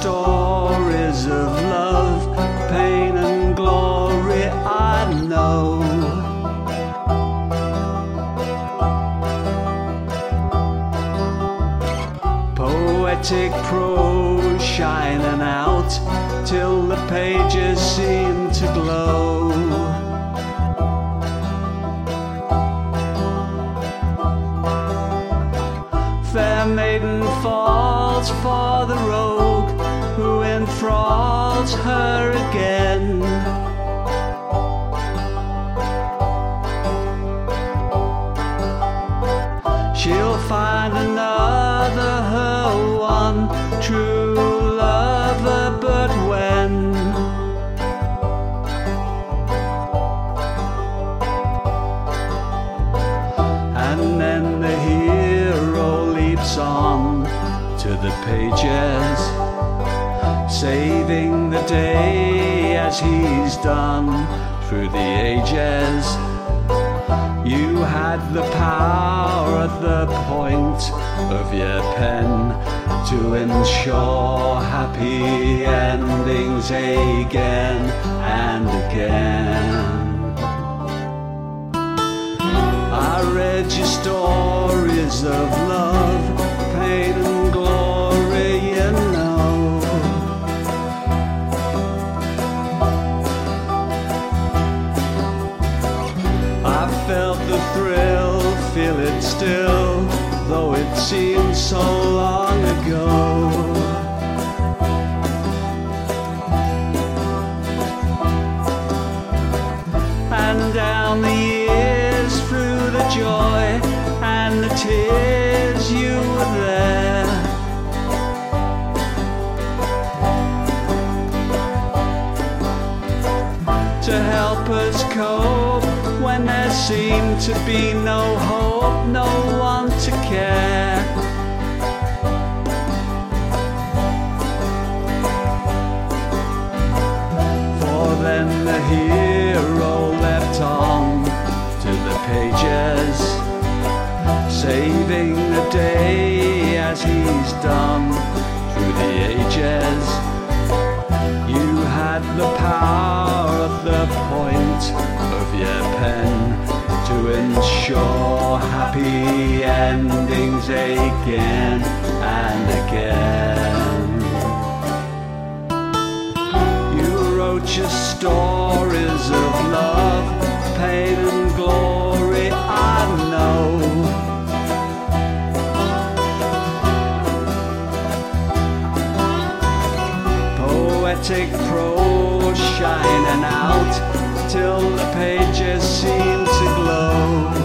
stories of love, pain and glory I know. Poetic prose shining out till the pages seem to glow. Fair maiden falls for the rogue who enthralls her again. She'll find another her one true lover, but when? And then the hero leaps on to the pages, saving the day as he's done through the ages. You had the power at the point of your pen to ensure happy endings again and again. I read your stories of love, pain and glory, you know. I felt the thrill, feel it still, though it seems so long ago. And down the years through the joy and the tears, you were there. To help us cope when there seemed to be no hope, no one to care. For then the hero leapt on to the pages, saving the day as he's done through the ages. You had the power of the point of your pen to ensure happy endings again and again. You wrote your stories of love, pain and glory, I know. Poetic prose shining out till the pages seem to glow.